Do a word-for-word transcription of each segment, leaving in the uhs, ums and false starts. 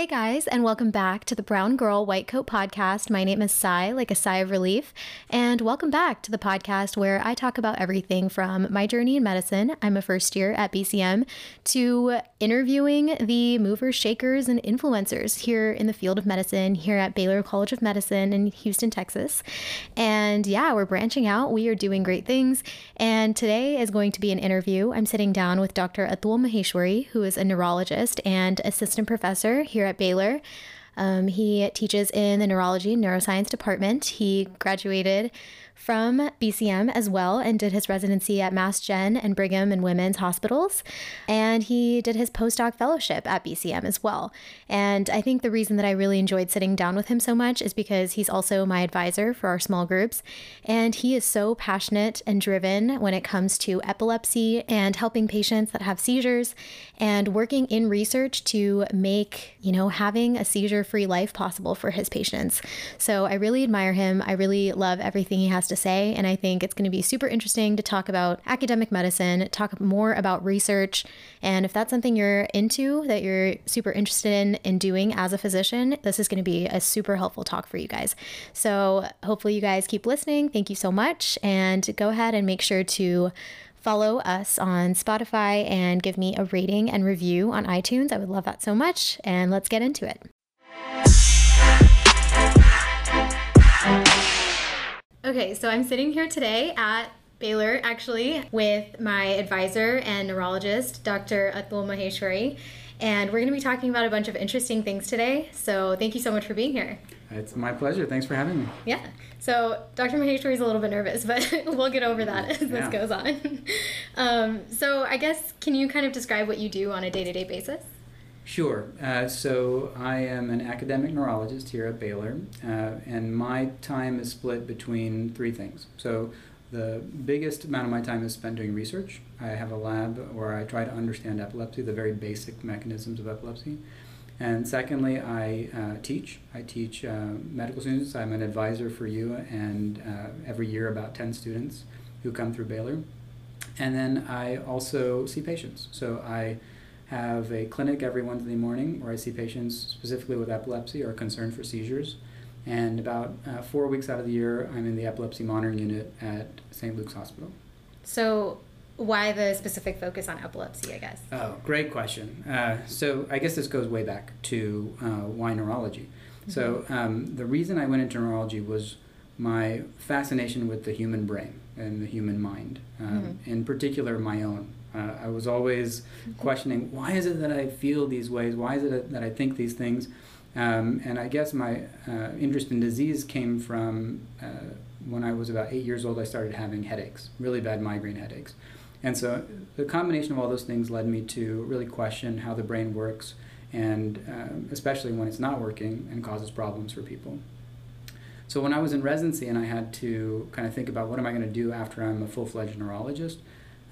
Hey guys, and welcome back to the Brown Girl White Coat Podcast. My name is Sai, like a sigh of relief, and welcome back to the podcast where I talk about everything from my journey in medicine, I'm a first year at B C M, to interviewing the movers, shakers, and influencers here in the field of medicine, here at Baylor College of Medicine in Houston, Texas. And yeah, we're branching out, we are doing great things, and today is going to be an interview. I'm sitting down with Doctor Atul Maheshwari, who is a neurologist and assistant professor here at Baylor. Um, he teaches in the neurology and neuroscience department. He graduated from B C M as well and did his residency at Mass Gen and Brigham and Women's Hospitals. And he did his postdoc fellowship at B C M as well. And I think the reason that I really enjoyed sitting down with him so much is because he's also my advisor for our small groups. And he is so passionate and driven when it comes to epilepsy and helping patients that have seizures and working in research to make, you know, having a seizure-free life possible for his patients. So I really admire him. I really love everything he has to say, and I think it's going to be super interesting to talk about academic medicine, talk more about research, and if that's something you're into, that you're super interested in, in doing as a physician, this is going to be a super helpful talk for you guys. So hopefully you guys keep listening. Thank you so much, and go ahead and make sure to follow us on Spotify and give me a rating and review on iTunes. I would love that so much, and let's get into it. Okay, so I'm sitting here today at Baylor, actually, with my advisor and neurologist, Doctor Atul Maheshwari, and we're going to be talking about a bunch of interesting things today, so thank you so much for being here. It's my pleasure. Thanks for having me. Yeah. So Doctor Maheshwari is a little bit nervous, but we'll get over that as yeah. this goes on. Um, so I guess, can you kind of describe what you do on a day-to-day basis? Sure. Uh, so I am an academic neurologist here at Baylor, uh, and my time is split between three things. So the biggest amount of my time is spent doing research. I have a lab where I try to understand epilepsy, the very basic mechanisms of epilepsy. And secondly, I uh, teach. I teach uh, medical students. I'm an advisor for you, and uh, every year about ten students who come through Baylor. And then I also see patients. So I have a clinic every Wednesday morning where I see patients specifically with epilepsy or concern for seizures. And about uh, four weeks out of the year, I'm in the epilepsy monitoring unit at Saint Luke's Hospital. So why the specific focus on epilepsy, I guess? Oh, great question. Uh, so I guess this goes way back to uh, why neurology. Mm-hmm. So um, the reason I went into neurology was my fascination with the human brain and the human mind, um, mm-hmm. in particular my own. Uh, I was always questioning, why is it that I feel these ways? Why is it that I think these things? Um, and I guess my uh, interest in disease came from uh, when I was about eight years old, I started having headaches, really bad migraine headaches. And so the combination of all those things led me to really question how the brain works, and um, especially when it's not working and causes problems for people. So when I was in residency and I had to kind of think about what am I going to do after I'm a full-fledged neurologist,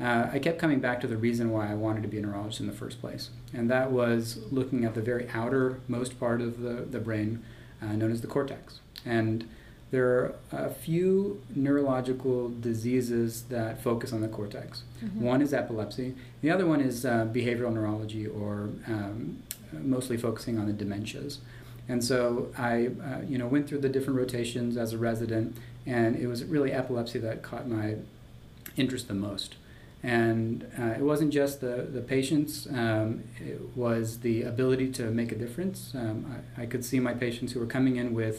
Uh, I kept coming back to the reason why I wanted to be a neurologist in the first place, and that was looking at the very outermost part of the, the brain, uh, known as the cortex. And there are a few neurological diseases that focus on the cortex. Mm-hmm. One is epilepsy. The other one is uh, behavioral neurology, or um, mostly focusing on the dementias. And so I uh, you know, went through the different rotations as a resident, and it was really epilepsy that caught my interest the most. And uh, it wasn't just the, the patients, um, it was the ability to make a difference. Um, I, I could see my patients who were coming in with,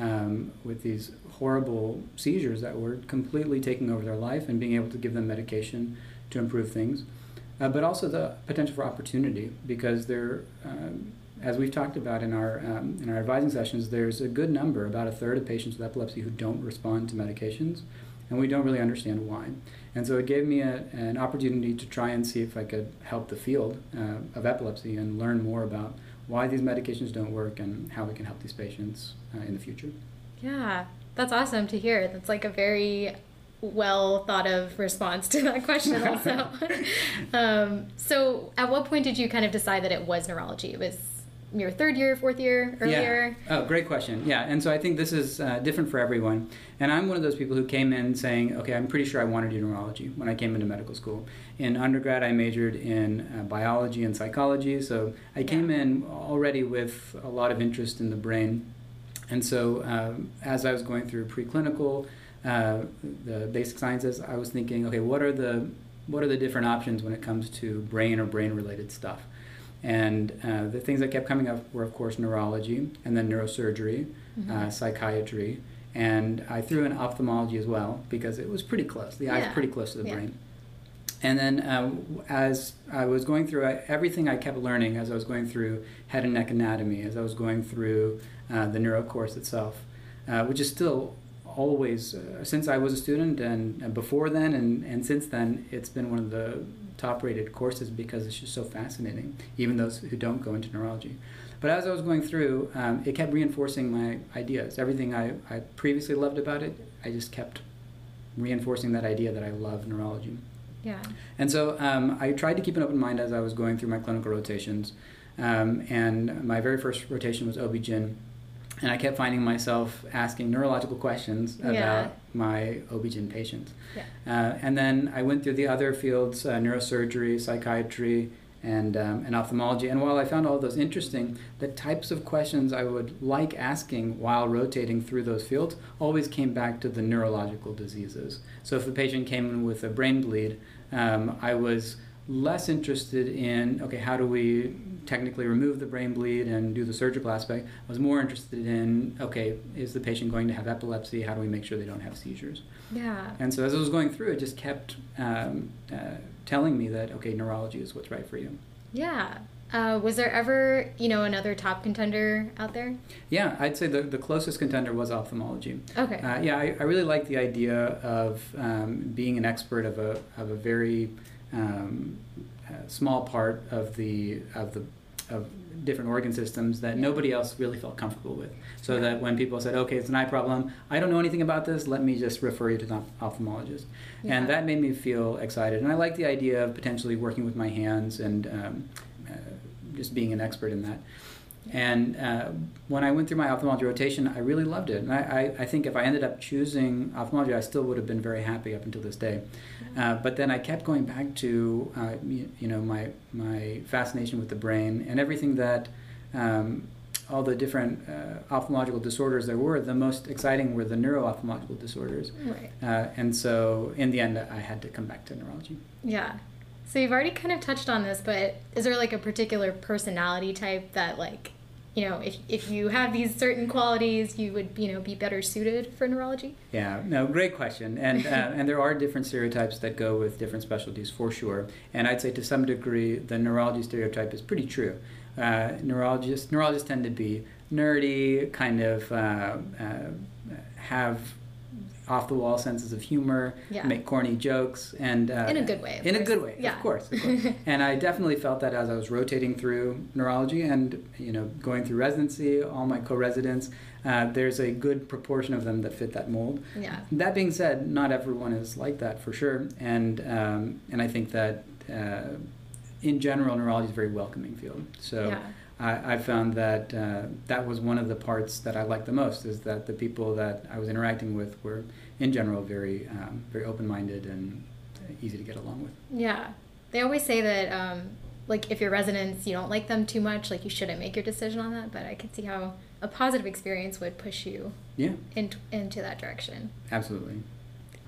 um, with these horrible seizures that were completely taking over their life, and being able to give them medication to improve things. Uh, but also the potential for opportunity, because there, um, as we've talked about in our, um, in our advising sessions, there's a good number, about a third of patients with epilepsy who don't respond to medications. And we don't really understand why. And so it gave me a, an opportunity to try and see if I could help the field uh, of epilepsy and learn more about why these medications don't work and how we can help these patients uh, in the future. Yeah, that's awesome to hear. That's like a very well thought of response to that question also. um, so at what point did you kind of decide that it was neurology? It was your third year, fourth year, earlier? Yeah. Oh, great question. Yeah, and so I think this is uh, different for everyone. And I'm one of those people who came in saying, okay, I'm pretty sure I wanted to do neurology when I came into medical school. In undergrad, I majored in uh, biology and psychology, so I came yeah. in already with a lot of interest in the brain. And so uh, as I was going through preclinical, uh, the basic sciences, I was thinking, okay, what are the what are the different options when it comes to brain or brain-related stuff? And uh, the things that kept coming up were, of course, neurology, and then neurosurgery, mm-hmm. uh, psychiatry, and I threw in ophthalmology as well, because it was pretty close. The yeah. eye's pretty close to the yeah. brain. And then uh, as I was going through, I, everything I kept learning as I was going through head and neck anatomy, as I was going through uh, the neuro course itself, uh, which is still always, uh, since I was a student and, and before then and, and since then, it's been one of the top-rated courses because it's just so fascinating, even those who don't go into neurology. But as I was going through, um, it kept reinforcing my ideas. Everything I, I previously loved about it, I just kept reinforcing that idea that I love neurology. Yeah. And so um, I tried to keep an open mind as I was going through my clinical rotations. Um, and my very first rotation was O B G Y N. And I kept finding myself asking neurological questions about yeah. my O B G Y N patients. Yeah. Uh, and then I went through the other fields, uh, neurosurgery, psychiatry, and, um, and ophthalmology. And while I found all those interesting, the types of questions I would like asking while rotating through those fields always came back to the neurological diseases. So if a patient came in with a brain bleed, um, I was less interested in, okay, how do we technically remove the brain bleed and do the surgical aspect. I was more interested in, okay, is the patient going to have epilepsy? How do we make sure they don't have seizures? Yeah. And so as I was going through, it just kept um, uh, telling me that, okay, neurology is what's right for you. Yeah. Uh, was there ever, you know, another top contender out there? Yeah, I'd say the, the closest contender was ophthalmology. Okay. Uh, yeah, I, I really like the idea of um, being an expert of a of a very um, uh, small part of the of the of different organ systems that yeah. nobody else really felt comfortable with. So yeah. that when people said, okay, it's an eye problem, I don't know anything about this, let me just refer you to the ophthalmologist. Yeah. And that made me feel excited. And I like the idea of potentially working with my hands and um, uh, just being an expert in that. Yeah. And uh, when I went through my ophthalmology rotation, I really loved it. And I, I, I think if I ended up choosing ophthalmology, I still would have been very happy up until this day. Yeah. Uh, but then I kept going back to uh, you, you know my my fascination with the brain and everything that um, all the different uh, ophthalmological disorders there were. The most exciting were the neuro-ophthalmological disorders. Right. Uh, and so in the end, I had to come back to neurology. Yeah. So you've already kind of touched on this, but is there like a particular personality type that like, you know, if if you have these certain qualities, you would, you know, be better suited for neurology? Yeah, no, great question. And uh, and there are different stereotypes that go with different specialties for sure. And I'd say to some degree, the neurology stereotype is pretty true. Uh, neurologists, neurologists tend to be nerdy, kind of uh, uh, have off-the-wall senses of humor, yeah. make corny jokes, and uh, in a good way. In course. a good way, yeah. of course. Of course. And I definitely felt that as I was rotating through neurology and you know going through residency, all my co-residents, uh, there's a good proportion of them that fit that mold. Yeah. That being said, not everyone is like that for sure, and um, and I think that uh, in general, neurology is a very welcoming field. So. Yeah. I, I found that uh, that was one of the parts that I liked the most, is that the people that I was interacting with were, in general, very um, very open-minded and easy to get along with. Yeah. They always say that, um, like, if your residents, you don't like them too much, like, you shouldn't make your decision on that, but I could see how a positive experience would push you yeah. in, into that direction. Absolutely.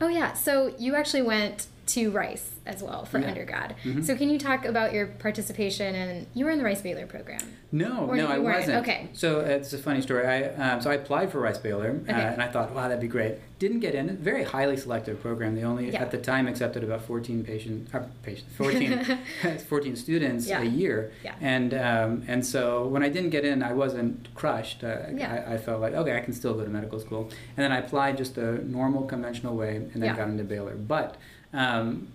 Oh, yeah. So you actually went to Rice as well for yeah. undergrad. Mm-hmm. So can you talk about your participation? And you were in the Rice-Baylor program. No, or no, I weren't. wasn't. Okay. So it's a funny story. I um, So I applied for Rice-Baylor, okay. uh, and I thought, wow, that'd be great. Didn't get in. Very highly selective program. They only, yeah. at the time, accepted about fourteen patient, uh, patient, fourteen, fourteen students yeah. a year. Yeah. And um, and so when I didn't get in, I wasn't crushed. Uh, yeah. I, I felt like, okay, I can still go to medical school. And then I applied just the normal, conventional way, and then yeah. got into Baylor. But Um,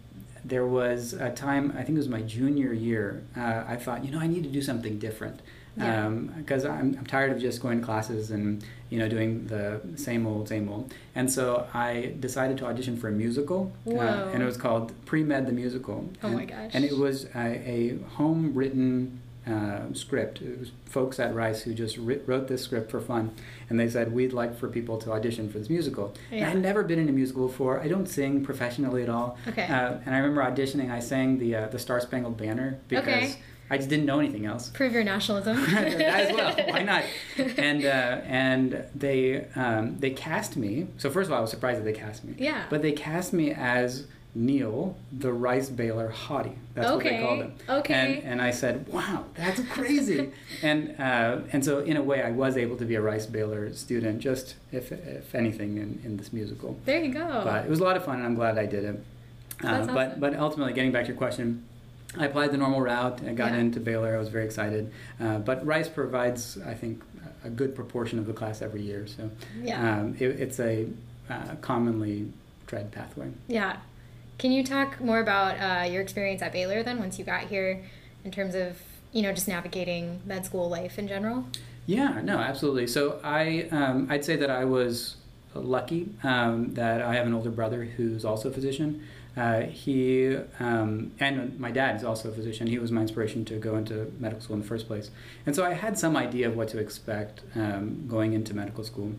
there was a time, I think it was my junior year, uh, I thought, you know, I need to do something different. Yeah. Um, 'cause I'm, I'm tired of just going to classes and, you know, doing the same old, same old. And so I decided to audition for a musical. Whoa. Uh, and it was called Pre-Med the Musical. Oh, and, my gosh. And it was a, a home-written uh, script. It was folks at Rice who just wrote this script for fun, and they said, we'd like for people to audition for this musical. Yeah. And I'd never been in a musical before. I don't sing professionally at all. Okay. Uh, and I remember auditioning, I sang the uh, the Star-Spangled Banner because okay. I just didn't know anything else. Prove your nationalism. As well. Why not? And uh, and they um, they cast me. So first of all, I was surprised that they cast me. Yeah. But they cast me as Neil, the Rice-Baylor hottie. That's okay. what they called him. Okay. And, and I said, wow, that's crazy. and uh, and so in a way, I was able to be a Rice-Baylor student, just if if anything, in, in this musical. There you go. But it was a lot of fun, and I'm glad I did it. Uh, that's awesome. But but ultimately, getting back to your question, I applied the normal route and got yeah. into Baylor. I was very excited. Uh, but Rice provides, I think, a good proportion of the class every year. So yeah. um, it, it's a uh, commonly tread pathway. Yeah. Can you talk more about uh, your experience at Baylor then once you got here in terms of, you know, just navigating med school life in general? Yeah, no, absolutely. So I, um, I'd say that I was lucky um, that I have an older brother who's also a physician. Uh, he um, and my dad is also a physician. He was my inspiration to go into medical school in the first place. And so I had some idea of what to expect um, going into medical school.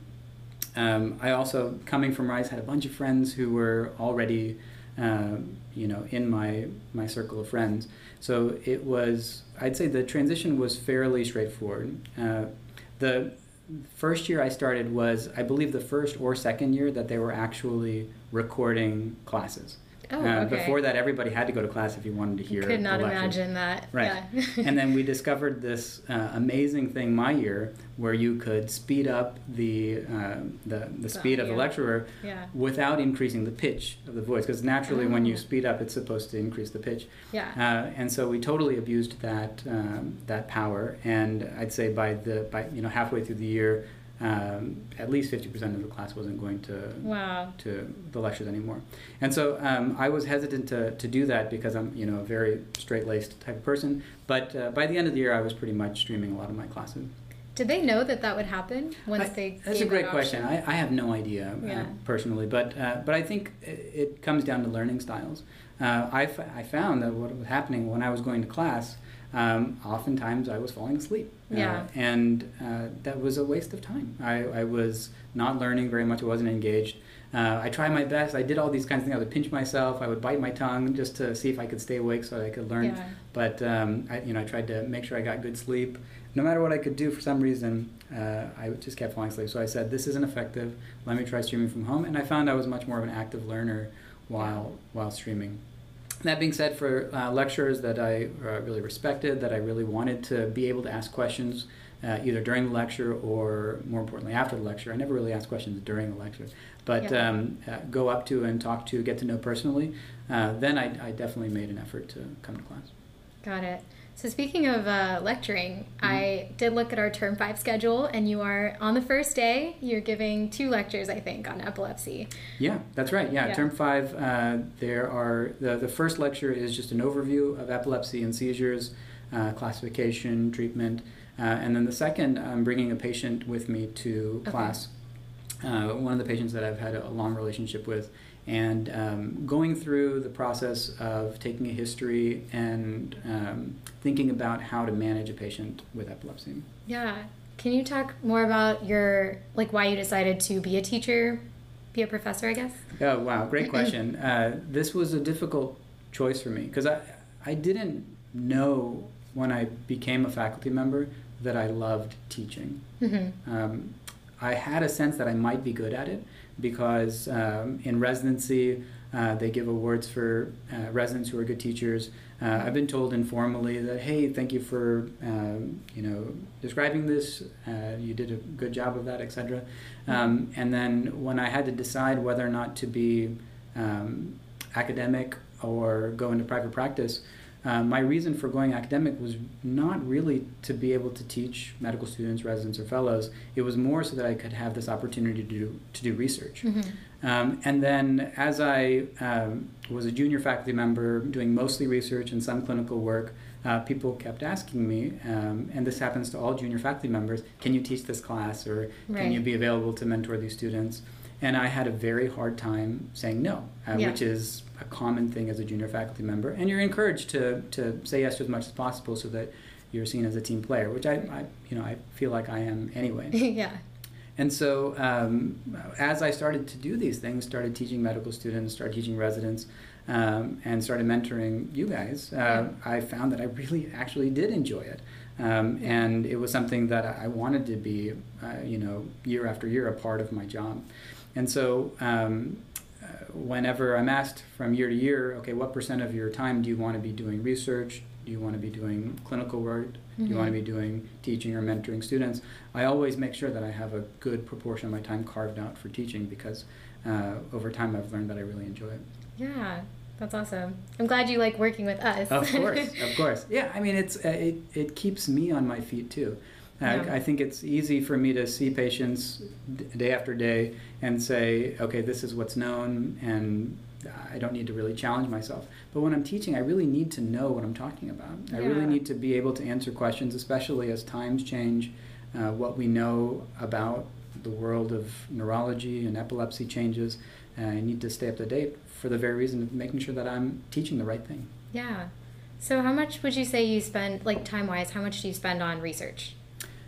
Um, I also, coming from Rice, had a bunch of friends who were already, uh, you know, in my, my circle of friends. So it was, I'd say the transition was fairly straightforward. Uh, the first year I started was, I believe, the first or second year that they were actually recording classes. Oh, okay. uh, before that, everybody had to go to class if you wanted to hear. I could not imagine that. Right. Yeah. And then we discovered this uh, amazing thing my year where you could speed up the uh, the, the speed oh, of yeah. the lecturer yeah. without increasing the pitch of the voice, because naturally oh. when you speed up, it's supposed to increase the pitch. Yeah. Uh, and so we totally abused that um, that power, and I'd say by the by you know halfway through the year, Um, at least fifty percent of the class wasn't going to wow. to the lectures anymore. And so um, I was hesitant to, to do that because I'm you know a very straight-laced type of person. But uh, by the end of the year, I was pretty much streaming a lot of my classes. Did they know that that would happen once I, they That's gave a great that question. I, I have no idea yeah. uh, personally. But uh, but I think it, it comes down to learning styles. Uh, I, f- I found that what was happening when I was going to class, Um, oftentimes I was falling asleep. Yeah. Uh, and uh, that was a waste of time. I, I was not learning very much. I wasn't engaged. Uh, I tried my best. I did all these kinds of things. I would pinch myself. I would bite my tongue just to see if I could stay awake so that I could learn. Yeah. But um, I, you know, I tried to make sure I got good sleep. No matter what I could do, for some reason, uh, I just kept falling asleep. So I said, this isn't effective. Let me try streaming from home. And I found I was much more of an active learner while while streaming. That being said, for uh, lecturers that I uh, really respected, that I really wanted to be able to ask questions uh, either during the lecture or, more importantly, after the lecture. I never really asked questions during the lecture, but yeah. um, uh, go up to and talk to, get to know personally. Uh, then I, I definitely made an effort to come to class. Got it. So speaking of uh, lecturing, mm-hmm. I did look at our term five schedule, and you are, on the first day, you're giving two lectures, I think, on epilepsy. Yeah, that's right. Yeah, yeah. Term five, uh, there are, the, the first lecture is just an overview of epilepsy and seizures, uh, classification, treatment, uh, and then the second, I'm bringing a patient with me to okay. class. Uh, one of the patients that I've had a long relationship with, and um, going through the process of taking a history and um, thinking about how to manage a patient with epilepsy. Yeah. Can you talk more about your, like, why you decided to be a teacher, be a professor, I guess? Oh, wow. Great question. uh, this was a difficult choice for me because I, I didn't know when I became a faculty member that I loved teaching. Mm-hmm. Um, I had a sense that I might be good at it because um, in residency, uh, they give awards for uh, residents who are good teachers. Uh, I've been told informally that, hey, thank you for, um, you know, describing this. Uh, you did a good job of that, et cetera. Um, and then when I had to decide whether or not to be um, academic or go into private practice, Uh, my reason for going academic was not really to be able to teach medical students, residents, or fellows. It was more so that I could have this opportunity to do, to do research. Mm-hmm. Um, and then as I um, was a junior faculty member doing mostly research and some clinical work, uh, people kept asking me, um, and this happens to all junior faculty members, can you teach this class, or right. can you be available to mentor these students? And I had a very hard time saying no, uh, yeah. which is a common thing as a junior faculty member. And you're encouraged to to say yes to as much as possible so that you're seen as a team player, which I, I you know, I feel like I am anyway. Yeah. And so um, as I started to do these things, started teaching medical students, started teaching residents, um, and started mentoring you guys, uh, yeah. I found that I really actually did enjoy it. Um, and it was something that I wanted to be, uh, you know, year after year a part of my job. And so um, uh, whenever I'm asked from year to year, okay, what percent of your time do you want to be doing research? Do you want to be doing clinical work? Mm-hmm. Do you want to be doing teaching or mentoring students? I always make sure that I have a good proportion of my time carved out for teaching, because uh, over time I've learned that I really enjoy it. Yeah, that's awesome. I'm glad you like working with us. Of course, of course. Yeah, I mean, it's uh, it, it keeps me on my feet too. Uh, yeah. I think it's easy for me to see patients d- day after day and say, okay, this is what's known, and I don't need to really challenge myself. But when I'm teaching, I really need to know what I'm talking about. Yeah. I really need to be able to answer questions, especially as times change, uh, what we know about the world of neurology and epilepsy changes. Uh, I need to stay up to date for the very reason of making sure that I'm teaching the right thing. Yeah. So how much would you say you spend, like time-wise, how much do you spend on research?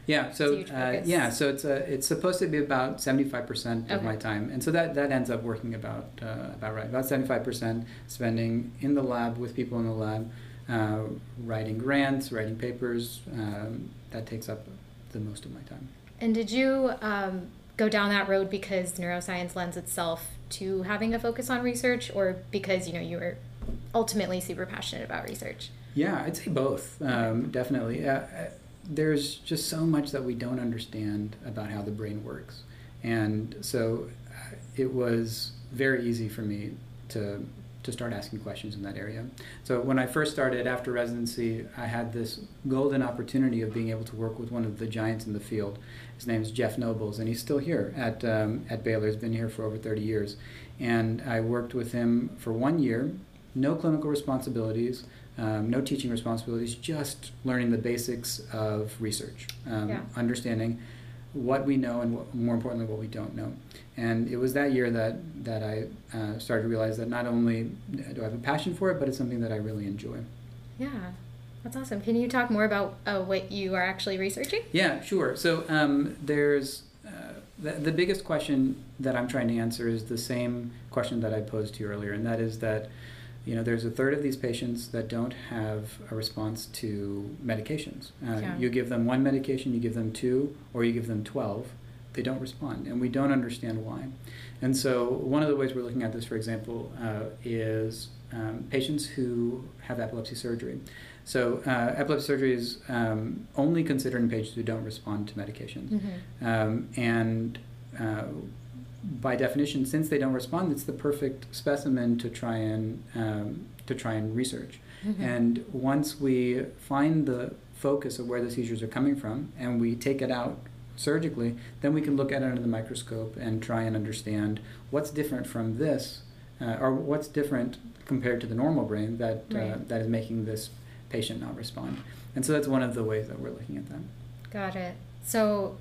Yeah, so uh, yeah, so it's a, it's supposed to be about seventy-five percent of okay. my time, and so that, that ends up working about uh, about right, about seventy-five percent spending in the lab with people in the lab, uh, writing grants, writing papers. Um, that takes up the most of my time. And did you um, go down that road because neuroscience lends itself to having a focus on research, or because you know you were ultimately super passionate about research? Yeah, I'd say both, um, definitely. Uh, There's just so much that we don't understand about how the brain works. And so it was very easy for me to to start asking questions in that area. So when I first started after residency, I had this golden opportunity of being able to work with one of the giants in the field. His name is Jeff Nobles, and he's still here at um, at Baylor. He's been here for over thirty years. And I worked with him for one year, no clinical responsibilities, Um, no teaching responsibilities, just learning the basics of research, um, yeah. understanding what we know and what, more importantly, what we don't know. And it was that year that, that I uh, started to realize that not only do I have a passion for it, but it's something that I really enjoy. Yeah, that's awesome. Can you talk more about uh, what you are actually researching? Yeah, sure. So um, there's uh, the, the biggest question that I'm trying to answer is the same question that I posed to you earlier, and that is that you know, there's a third of these patients that don't have a response to medications. Uh, yeah. You give them one medication, you give them two, or you give them twelve, they don't respond, and we don't understand why. And so one of the ways we're looking at this, for example, uh, is um, patients who have epilepsy surgery. So uh, epilepsy surgery is um, only considered in patients who don't respond to medications. Mm-hmm. Um, and uh, by definition, since they don't respond, it's the perfect specimen to try and um, to try and research. Mm-hmm. And once we find the focus of where the seizures are coming from, and we take it out surgically, then we can look at it under the microscope and try and understand what's different from this, uh, or what's different compared to the normal brain that right. uh, that is making this patient not respond. And so that's one of the ways that we're looking at that. Got it. So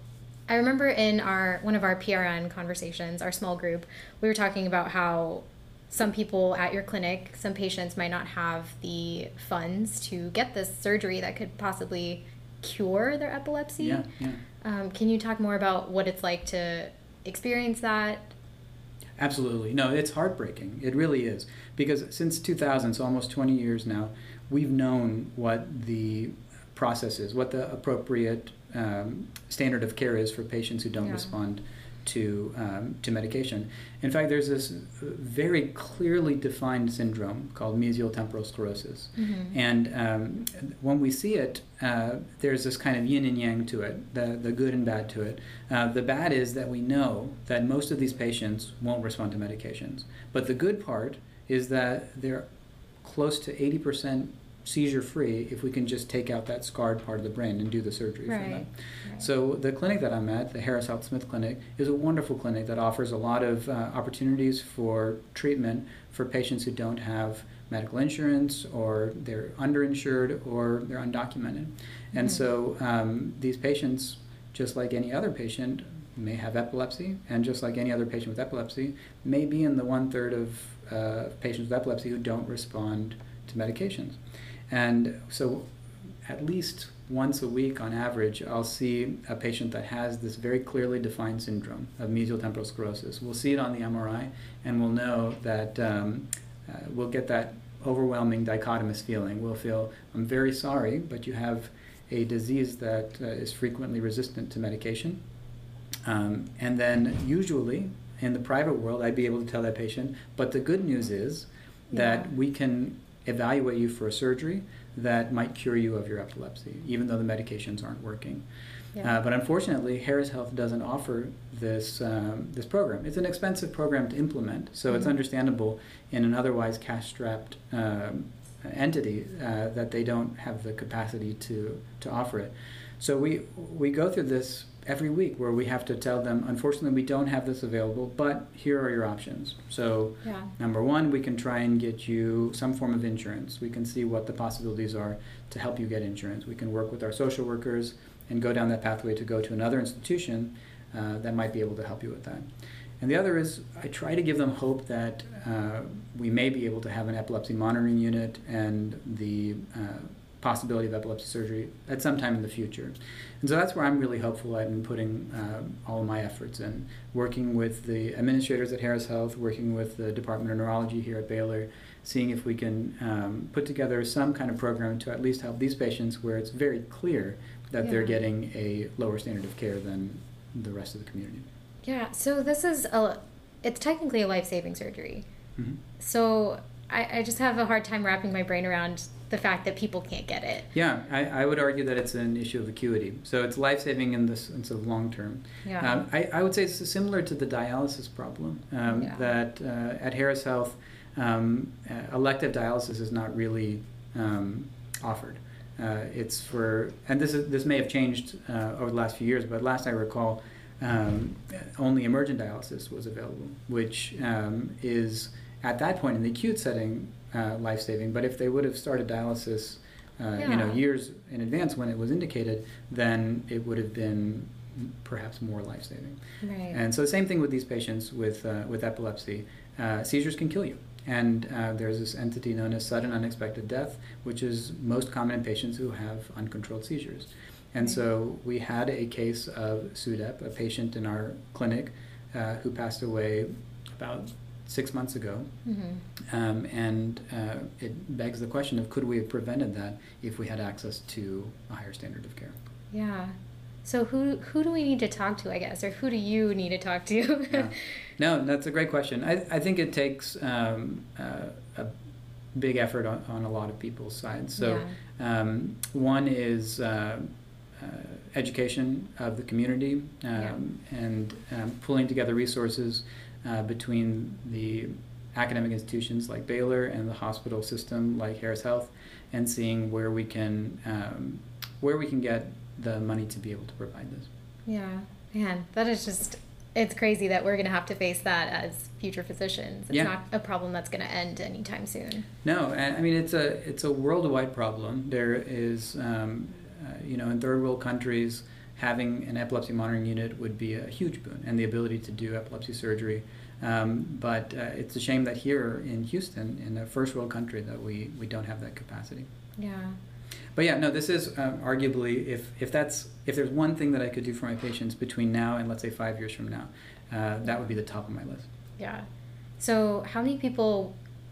I remember in our one of our P R N conversations, our small group, we were talking about how some people at your clinic, some patients might not have the funds to get this surgery that could possibly cure their epilepsy. Yeah, yeah. Um, can you talk more about what it's like to experience that? Absolutely. No, it's heartbreaking. It really is. Because since two thousand, so almost twenty years now, we've known what the process is, what the appropriate Um, standard of care is for patients who don't yeah. respond to um, to medication. In fact, there's this very clearly defined syndrome called mesial temporal sclerosis. Mm-hmm. And um, when we see it, uh, there's this kind of yin and yang to it, the, the good and bad to it. Uh, the bad is that we know that most of these patients won't respond to medications. But the good part is that they're close to eighty percent seizure-free if we can just take out that scarred part of the brain and do the surgery right. for them. Right. So the clinic that I'm at, the Harris Health Smith Clinic, is a wonderful clinic that offers a lot of uh, opportunities for treatment for patients who don't have medical insurance, or they're underinsured, or they're undocumented. And mm-hmm. so um, these patients, just like any other patient, may have epilepsy, and just like any other patient with epilepsy, may be in the one-third of uh, patients with epilepsy who don't respond to medications. And so at least once a week on average, I'll see a patient that has this very clearly defined syndrome of mesial temporal sclerosis. We'll see it on the M R I, and we'll know that um, uh, we'll get that overwhelming dichotomous feeling. We'll feel, I'm very sorry, but you have a disease that uh, is frequently resistant to medication. Um, and then usually in the private world, I'd be able to tell that patient, but the good news is yeah. that we can evaluate you for a surgery that might cure you of your epilepsy, even though the medications aren't working. Yeah. Uh, but unfortunately, Harris Health doesn't offer this um, this program. It's an expensive program to implement, so mm-hmm. it's understandable in an otherwise cash-strapped um, entity uh, that they don't have the capacity to, to offer it. So we we go through this every week where we have to tell them, unfortunately, we don't have this available, but here are your options. So yeah. number one, we can try and get you some form of insurance. We can see what the possibilities are to help you get insurance. We can work with our social workers and go down that pathway to go to another institution uh, that might be able to help you with that. And the other is I try to give them hope that uh, we may be able to have an epilepsy monitoring unit and the uh, possibility of epilepsy surgery at some time in the future. And so that's where I'm really hopeful at in putting uh, all of my efforts in, working with the administrators at Harris Health, working with the Department of Neurology here at Baylor, seeing if we can um, put together some kind of program to at least help these patients where it's very clear that yeah. they're getting a lower standard of care than the rest of the community. Yeah, so this is a, it's technically a life-saving surgery. Mm-hmm. So I, I just have a hard time wrapping my brain around the fact that people can't get it. Yeah, I, I would argue that it's an issue of acuity. So it's life-saving in the sense of long-term. Yeah. Um, I, I would say it's similar to the dialysis problem um, yeah. that uh, at Harris Health, um, elective dialysis is not really um, offered. Uh, it's for, and this is this may have changed uh, over the last few years, but last I recall, um, only emergent dialysis was available, which um, is at that point in the acute setting, Uh, life-saving, but if they would have started dialysis, uh, yeah. you know, years in advance when it was indicated, then it would have been perhaps more life-saving. Right. And so the same thing with these patients with uh, with epilepsy. Uh, seizures can kill you, and uh, there's this entity known as sudden unexpected death, which is most common in patients who have uncontrolled seizures. And right. so we had a case of SUDEP, a patient in our clinic, uh, who passed away about six months ago, mm-hmm. um, and uh, it begs the question of could we have prevented that if we had access to a higher standard of care? Yeah. So who who do we need to talk to, I guess, or who do you need to talk to? yeah. No, that's a great question. I, I think it takes um, uh, a big effort on, on a lot of people's sides. So yeah. um, one is uh, uh, education of the community um, yeah. and um, pulling together resources Uh, between the academic institutions like Baylor and the hospital system like Harris Health, and seeing where we can um, where we can get the money to be able to provide this. Yeah, man, that is just, it's crazy that we're going to have to face that as future physicians. It's yeah. not a problem that's going to end anytime soon. No, I mean it's a it's a worldwide problem. There is, um, uh, you know, in third world countries, having an epilepsy monitoring unit would be a huge boon, and the ability to do epilepsy surgery. Um, but uh, it's a shame that here in Houston, in a first world country, that we, we don't have that capacity. Yeah. But yeah, no, this is um, arguably, if if that's if there's one thing that I could do for my patients between now and let's say five years from now, uh, that would be the top of my list. Yeah. So how many people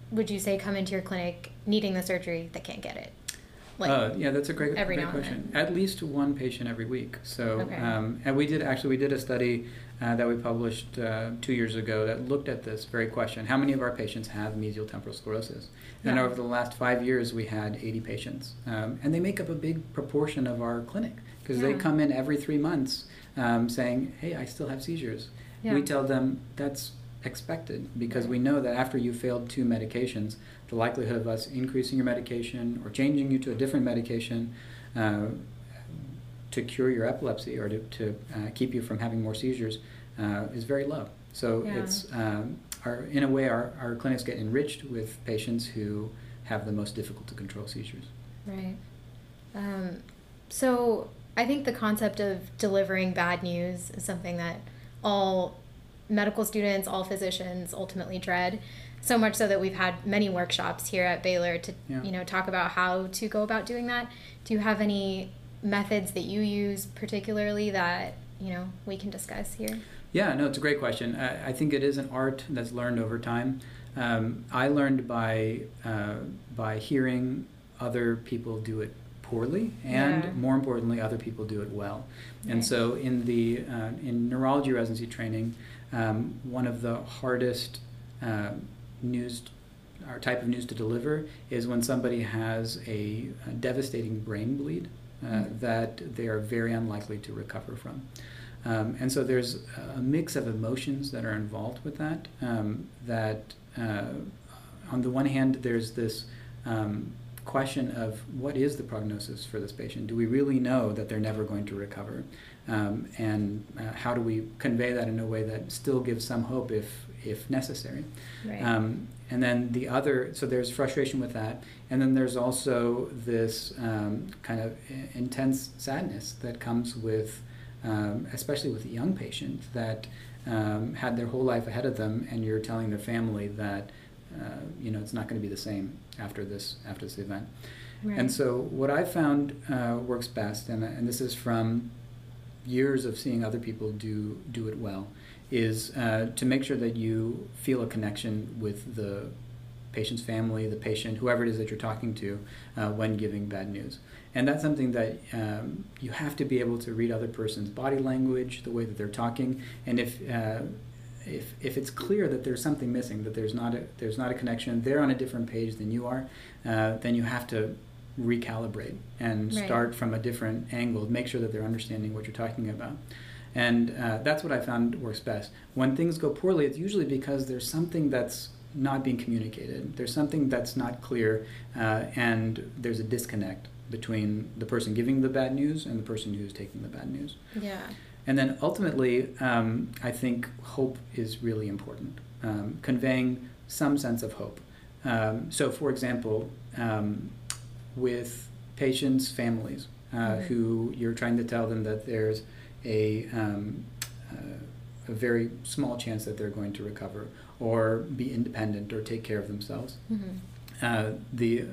would you say come into your clinic needing the surgery that can't get it? Like uh, yeah, that's a great, great question. At least one patient every week. So, okay. um, and we did actually we did a study uh, that we published uh, two years ago that looked at this very question: how many of our patients have mesial temporal sclerosis? Yeah. And over the last five years, we had eighty patients, um, and they make up a big proportion of our clinic because yeah. they come in every three months um, saying, "Hey, I still have seizures." Yeah. We tell them that's expected because we know that after you failed two medications, the likelihood of us increasing your medication or changing you to a different medication uh, to cure your epilepsy or to, to uh, keep you from having more seizures uh, is very low. So yeah. it's um, our, in a way our, our clinics get enriched with patients who have the most difficult to control seizures. Right. Um, so I think the concept of delivering bad news is something that all medical students, all physicians ultimately dread, so much so that we've had many workshops here at Baylor to yeah. you know talk about how to go about doing that. Do you have any methods that you use particularly that, you know, we can discuss here? Yeah, no, it's a great question. I, I think it is an art that's learned over time. Um, I learned by uh, by hearing other people do it poorly, and yeah. more importantly, other people do it well. And right. so, in the uh, in neurology residency training, um, one of the hardest uh, news, our type of news to deliver is when somebody has a, a devastating brain bleed uh, mm-hmm. that they are very unlikely to recover from. Um, and so there's a mix of emotions that are involved with that, um, that uh, on the one hand, there's this um, question of what is the prognosis for this patient? Do we really know that they're never going to recover? Um, and uh, how do we convey that in a way that still gives some hope if if necessary? Right. Um, and then the other, so there's frustration with that. And then there's also this um, kind of intense sadness that comes with Um, especially with a young patient that um, had their whole life ahead of them, and you're telling their family that uh, you know it's not going to be the same after this after this event. Right. And so what I found uh, works best, and and this is from years of seeing other people do do it well, is uh, to make sure that you feel a connection with the patient's family, the patient, whoever it is that you're talking to, uh, when giving bad news. And that's something that um, you have to be able to read other person's body language, the way that they're talking, and if uh, if if it's clear that there's something missing, that there's not a there's not a connection, they're on a different page than you are, uh, then you have to recalibrate and right. start from a different angle, make sure that they're understanding what you're talking about. And uh, that's what I found works best. When things go poorly, it's usually because there's something that's not being communicated. There's something that's not clear, uh, and there's a disconnect between the person giving the bad news and the person who's taking the bad news. Yeah. And then ultimately, um, I think hope is really important, um, conveying some sense of hope. Um, so, for example, um, with patients' families uh, mm-hmm. who you're trying to tell them that there's a, um, uh, a very small chance that they're going to recover, or be independent, or take care of themselves. Mm-hmm. Uh, the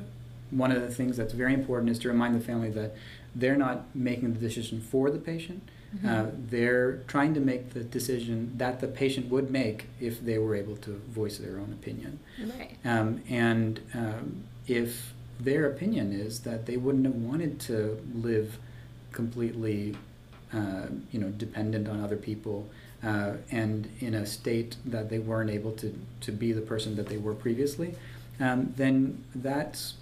one of the things that's very important is to remind the family that they're not making the decision for the patient. Mm-hmm. Uh, they're trying to make the decision that the patient would make if they were able to voice their own opinion. Right. Um, and um, if their opinion is that they wouldn't have wanted to live completely, uh, you know, dependent on other people, Uh, and in a state that they weren't able to, to be the person that they were previously, um, then that's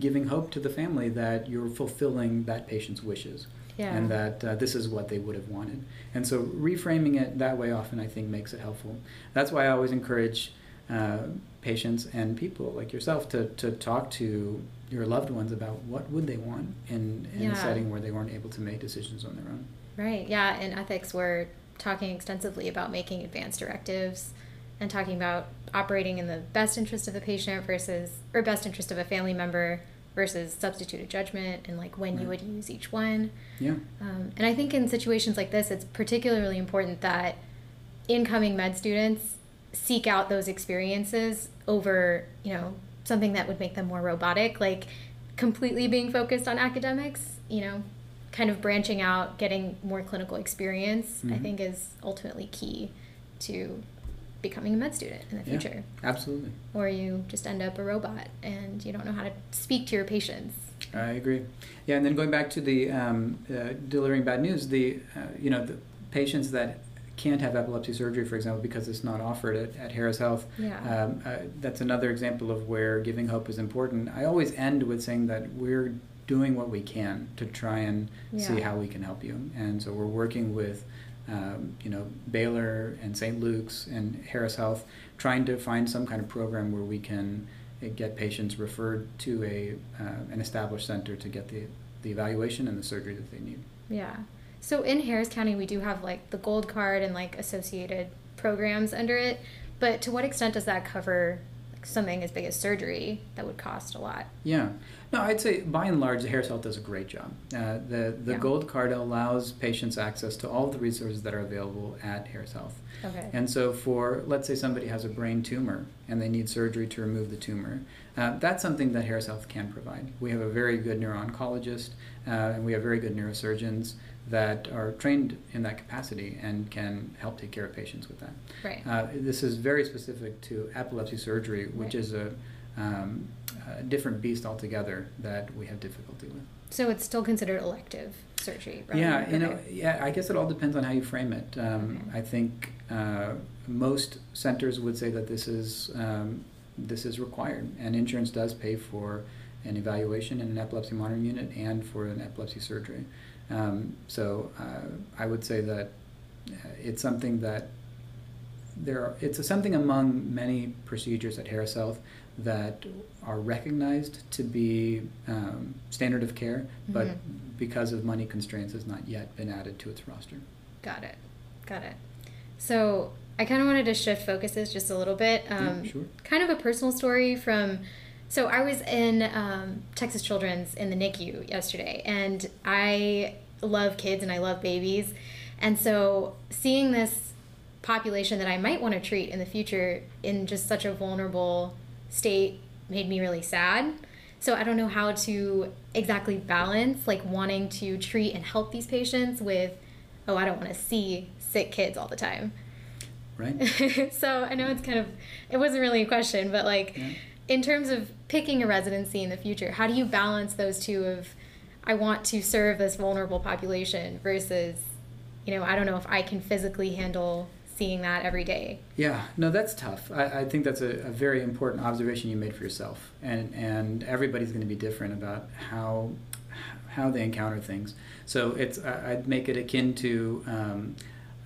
giving hope to the family that you're fulfilling that patient's wishes yeah. and that uh, this is what they would have wanted. And so reframing it that way often, I think, makes it helpful. That's why I always encourage uh, patients and people like yourself to, to talk to your loved ones about what would they want in, in yeah. a setting where they weren't able to make decisions on their own. Right, yeah, and ethics were talking extensively about making advanced directives and talking about operating in the best interest of the patient versus, or best interest of a family member versus substituted judgment, and like when right. you would use each one. Yeah. Um, and I think in situations like this, it's particularly important that incoming med students seek out those experiences over, you know, something that would make them more robotic, like completely being focused on academics, you know, kind of branching out, getting more clinical experience, mm-hmm. I think is ultimately key to becoming a med student in the future. Yeah, absolutely. Or you just end up a robot and you don't know how to speak to your patients. I agree. Yeah, and then going back to the um, uh, delivering bad news, the uh, you know the patients that can't have epilepsy surgery, for example, because it's not offered at, at Harris Health. Yeah. Um, uh, that's another example of where giving hope is important. I always end with saying that we're doing what we can to try and yeah. see how we can help you. And so we're working with, um, you know, Baylor and Saint Luke's and Harris Health, trying to find some kind of program where we can get patients referred to a uh, an established center to get the, the evaluation and the surgery that they need. Yeah. So in Harris County, we do have like the Gold Card and like associated programs under it, but to what extent does that cover something as big as surgery that would cost a lot. Yeah. No, I'd say by and large, Harris Health does a great job. Uh, the the yeah. Gold Card allows patients access to all of the resources that are available at Harris Health. Okay. And so for, let's say somebody has a brain tumor and they need surgery to remove the tumor, uh, that's something that Harris Health can provide. We have a very good neuro-oncologist uh, and we have very good neurosurgeons that are trained in that capacity and can help take care of patients with that. Right. Uh, this is very specific to epilepsy surgery, which right. is a, um, a different beast altogether that we have difficulty with. So it's still considered elective surgery, right? Yeah, you okay. know, yeah. I guess it all depends on how you frame it. Um, okay. I think uh, most centers would say that this is um, this is required, and insurance does pay for an evaluation in an epilepsy monitoring unit and for an epilepsy surgery. Um, so uh, I would say that it's something that there are, it's a, something among many procedures at Harris Health that are recognized to be um, standard of care, but mm-hmm. because of money constraints has not yet been added to its roster. Got it. Got it. So I kind of wanted to shift focuses just a little bit. Um, yeah, sure. Kind of a personal story from... So I was in um, Texas Children's in the N I C U yesterday, and I love kids and I love babies. And so seeing this population that I might want to treat in the future in just such a vulnerable state made me really sad. So I don't know how to exactly balance like wanting to treat and help these patients with, oh, I don't want to see sick kids all the time. Right. So I know it's kind of, it wasn't really a question, but like... Yeah. In terms of picking a residency in the future, how do you balance those two of, I want to serve this vulnerable population versus, you know, I don't know if I can physically handle seeing that every day? Yeah, no, that's tough. I, I think that's a, a very important observation you made for yourself. And and everybody's going to be different about how how they encounter things. So it's I'd make it akin to... Um,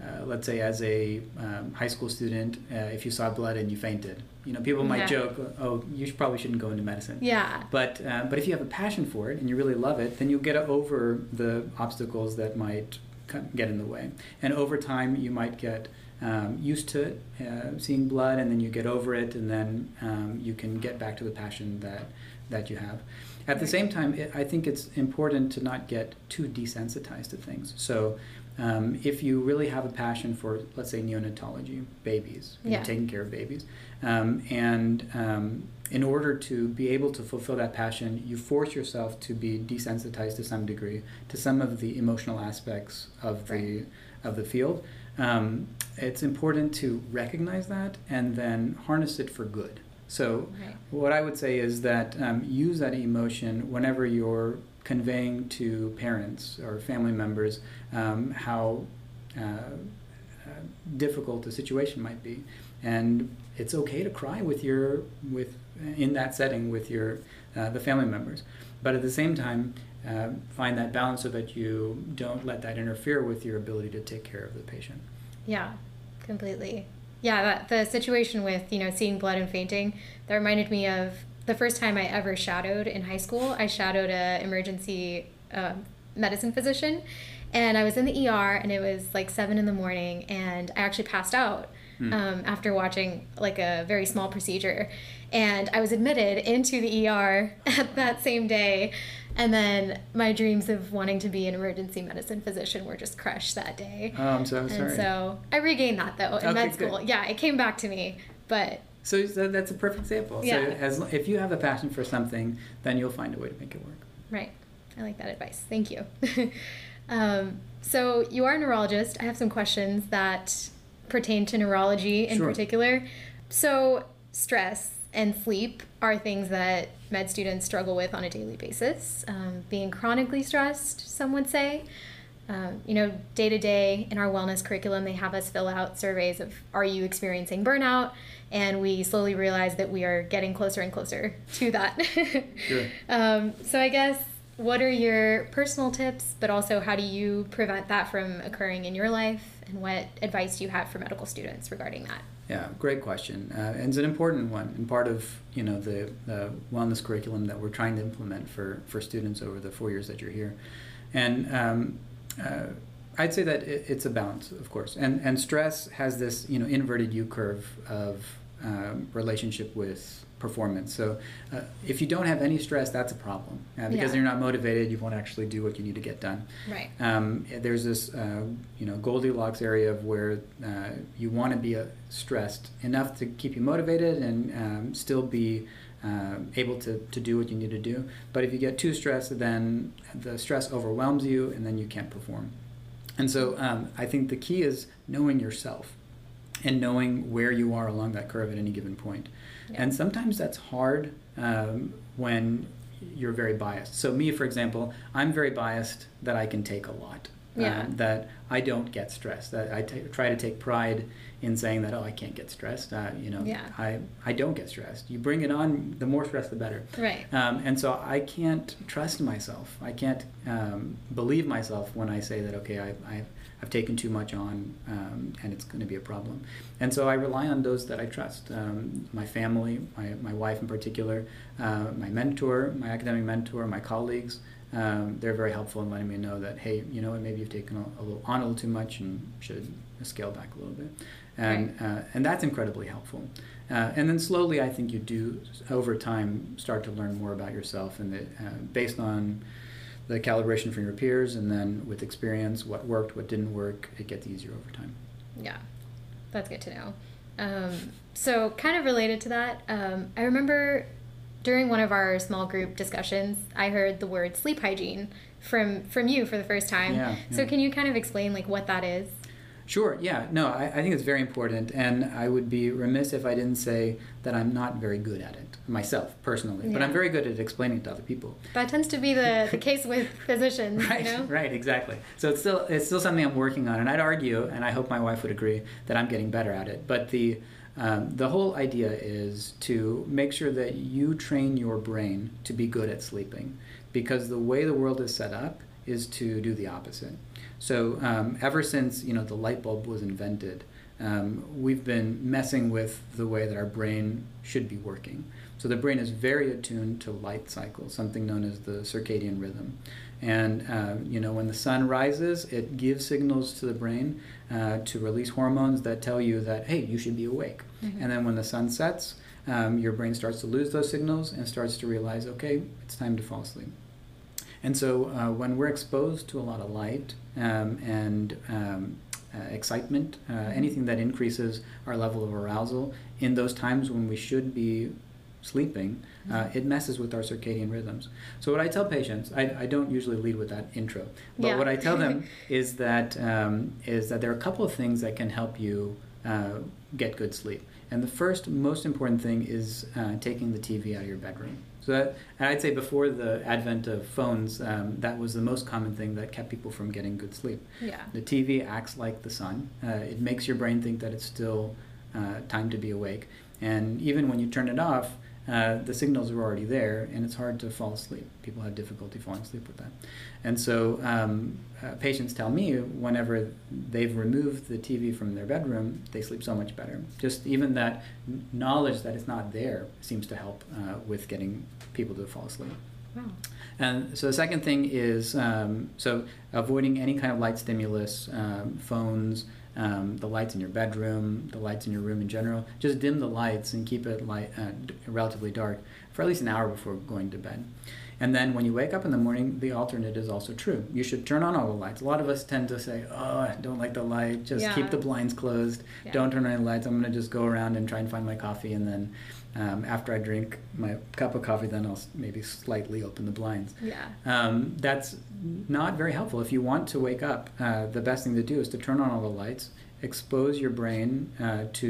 Uh, let's say as a um, high school student, uh, if you saw blood and you fainted, you know, people might yeah. joke, oh, you should, probably shouldn't go into medicine. Yeah. But uh, but if you have a passion for it and you really love it, then you'll get over the obstacles that might get in the way. And over time, you might get um, used to it, uh, seeing blood, and then you get over it, and then um, you can get back to the passion that, that you have. At the same time, it, I think it's important to not get too desensitized to things. So... Um, if you really have a passion for, let's say, neonatology, babies, yeah. taking care of babies, um, and um, in order to be able to fulfill that passion, you force yourself to be desensitized to some degree to some of the emotional aspects of the right. of the field. Um, it's important to recognize that and then harness it for good. So right. what I would say is that um, use that emotion whenever you're conveying to parents or family members um, how uh, uh, difficult the situation might be, and it's okay to cry with your with in that setting with your uh, the family members, but at the same time uh, find that balance so that you don't let that interfere with your ability to take care of the patient. Yeah, completely. Yeah, that, the situation with you know seeing blood and fainting, that reminded me of. The first time I ever shadowed in high school, I shadowed a emergency uh, medicine physician, and I was in the E R, and it was like seven in the morning, and I actually passed out mm. um, after watching like a very small procedure, and I was admitted into the E R that same day, and then my dreams of wanting to be an emergency medicine physician were just crushed that day. Oh, I'm so sorry. And so I regained that though in okay, med school. Good. Yeah, it came back to me, but. So that's a perfect example. Yeah. So as, if you have a passion for something, then you'll find a way to make it work. Right. I like that advice. Thank you. um, so you are a neurologist. I have some questions that pertain to neurology in sure. particular. So stress and sleep are things that med students struggle with on a daily basis. Um, being chronically stressed, some would say. Um, you know, day to day in our wellness curriculum, they have us fill out surveys of, are you experiencing burnout? And we slowly realize that we are getting closer and closer to that. Sure. Um, so I guess, what are your personal tips, but also how do you prevent that from occurring in your life? And what advice do you have for medical students regarding that? Yeah, great question. Uh, and it's an important one and part of, you know, the uh, wellness curriculum that we're trying to implement for, for students over the four years that you're here. And, um, Uh, I'd say that it, it's a balance, of course, and and stress has this you know inverted U curve of um, relationship with performance. So uh, if you don't have any stress, that's a problem uh, because yeah. you're not motivated. You won't actually do what you need to get done. Right. Um, there's this uh, you know Goldilocks area of where uh, you want to be uh, stressed enough to keep you motivated and um, still be uh, able to, to do what you need to do. But if you get too stressed, then the stress overwhelms you and then you can't perform. And so um, I think the key is knowing yourself and knowing where you are along that curve at any given point. Yeah. And sometimes that's hard um, when you're very biased. So me, for example, I'm very biased that I can take a lot, yeah. um, that I don't get stressed, that I t- try to take pride in saying that, oh, I can't get stressed. Uh, you know, yeah. I, I don't get stressed. You bring it on, the more stress, the better. Right. Um, and so I can't trust myself. I can't um, believe myself when I say that, okay, I, I, I've taken too much on um, and it's going to be a problem. And so I rely on those that I trust, um, my family, my, my wife in particular, uh, my mentor, my academic mentor, my colleagues. Um, they're very helpful in letting me know that, hey, you know what, maybe you've taken a, a little, on a little too much and should scale back a little bit. And right. uh, and that's incredibly helpful. Uh, and then slowly, I think you do, over time, start to learn more about yourself and the, uh, based on the calibration from your peers, and then with experience, what worked, what didn't work, it gets easier over time. Yeah, that's good to know. Um, so kind of related to that, um, I remember during one of our small group discussions, I heard the word sleep hygiene from, from you for the first time. Yeah, yeah. So can you kind of explain like what that is? Sure, yeah, no, I, I think it's very important, and I would be remiss if I didn't say that I'm not very good at it myself, personally, yeah. but I'm very good at explaining it to other people. That tends to be the, the case with physicians, right, you know? Right, exactly. So it's still it's still something I'm working on, and I'd argue, and I hope my wife would agree, that I'm getting better at it, but the Um, the whole idea is to make sure that you train your brain to be good at sleeping, because the way the world is set up is to do the opposite. So um, ever since you know the light bulb was invented, um, we've been messing with the way that our brain should be working. So the brain is very attuned to light cycles, something known as the circadian rhythm. And uh, you know, when the sun rises, it gives signals to the brain uh, to release hormones that tell you that, hey, you should be awake. Mm-hmm. And then when the sun sets, um, your brain starts to lose those signals and starts to realize, okay, it's time to fall asleep. And so uh, when we're exposed to a lot of light um, and um, uh, excitement, uh, anything that increases our level of arousal in those times when we should be sleeping, uh, it messes with our circadian rhythms. So what I tell patients, I, I don't usually lead with that intro, but yeah. what I tell them is that um, is that there are a couple of things that can help you uh, get good sleep. And the first, most important thing is uh, taking the T V out of your bedroom. So that, and I'd say before the advent of phones, um, that was the most common thing that kept people from getting good sleep. Yeah. The T V acts like the sun. Uh, it makes your brain think that it's still uh, time to be awake. And even when you turn it off, Uh, the signals are already there, and it's hard to fall asleep. People have difficulty falling asleep with that. And so um, uh, patients tell me whenever they've removed the T V from their bedroom, they sleep so much better. Just even that knowledge that it's not there seems to help uh, with getting people to fall asleep. Wow. And so the second thing is, um, so avoiding any kind of light stimulus, um, phones, Um, the lights in your bedroom, the lights in your room in general. Just dim the lights and keep it light, uh, d- relatively dark for at least an hour before going to bed. And then when you wake up in the morning, the alternate is also true. You should turn on all the lights. A lot of us tend to say, oh, I don't like the light. Just yeah. keep the blinds closed. Yeah. Don't turn on any lights. I'm going to just go around and try and find my coffee. And then um, after I drink my cup of coffee, then I'll maybe slightly open the blinds. Yeah. Um, that's not very helpful. If you want to wake up, uh, the best thing to do is to turn on all the lights, expose your brain uh, to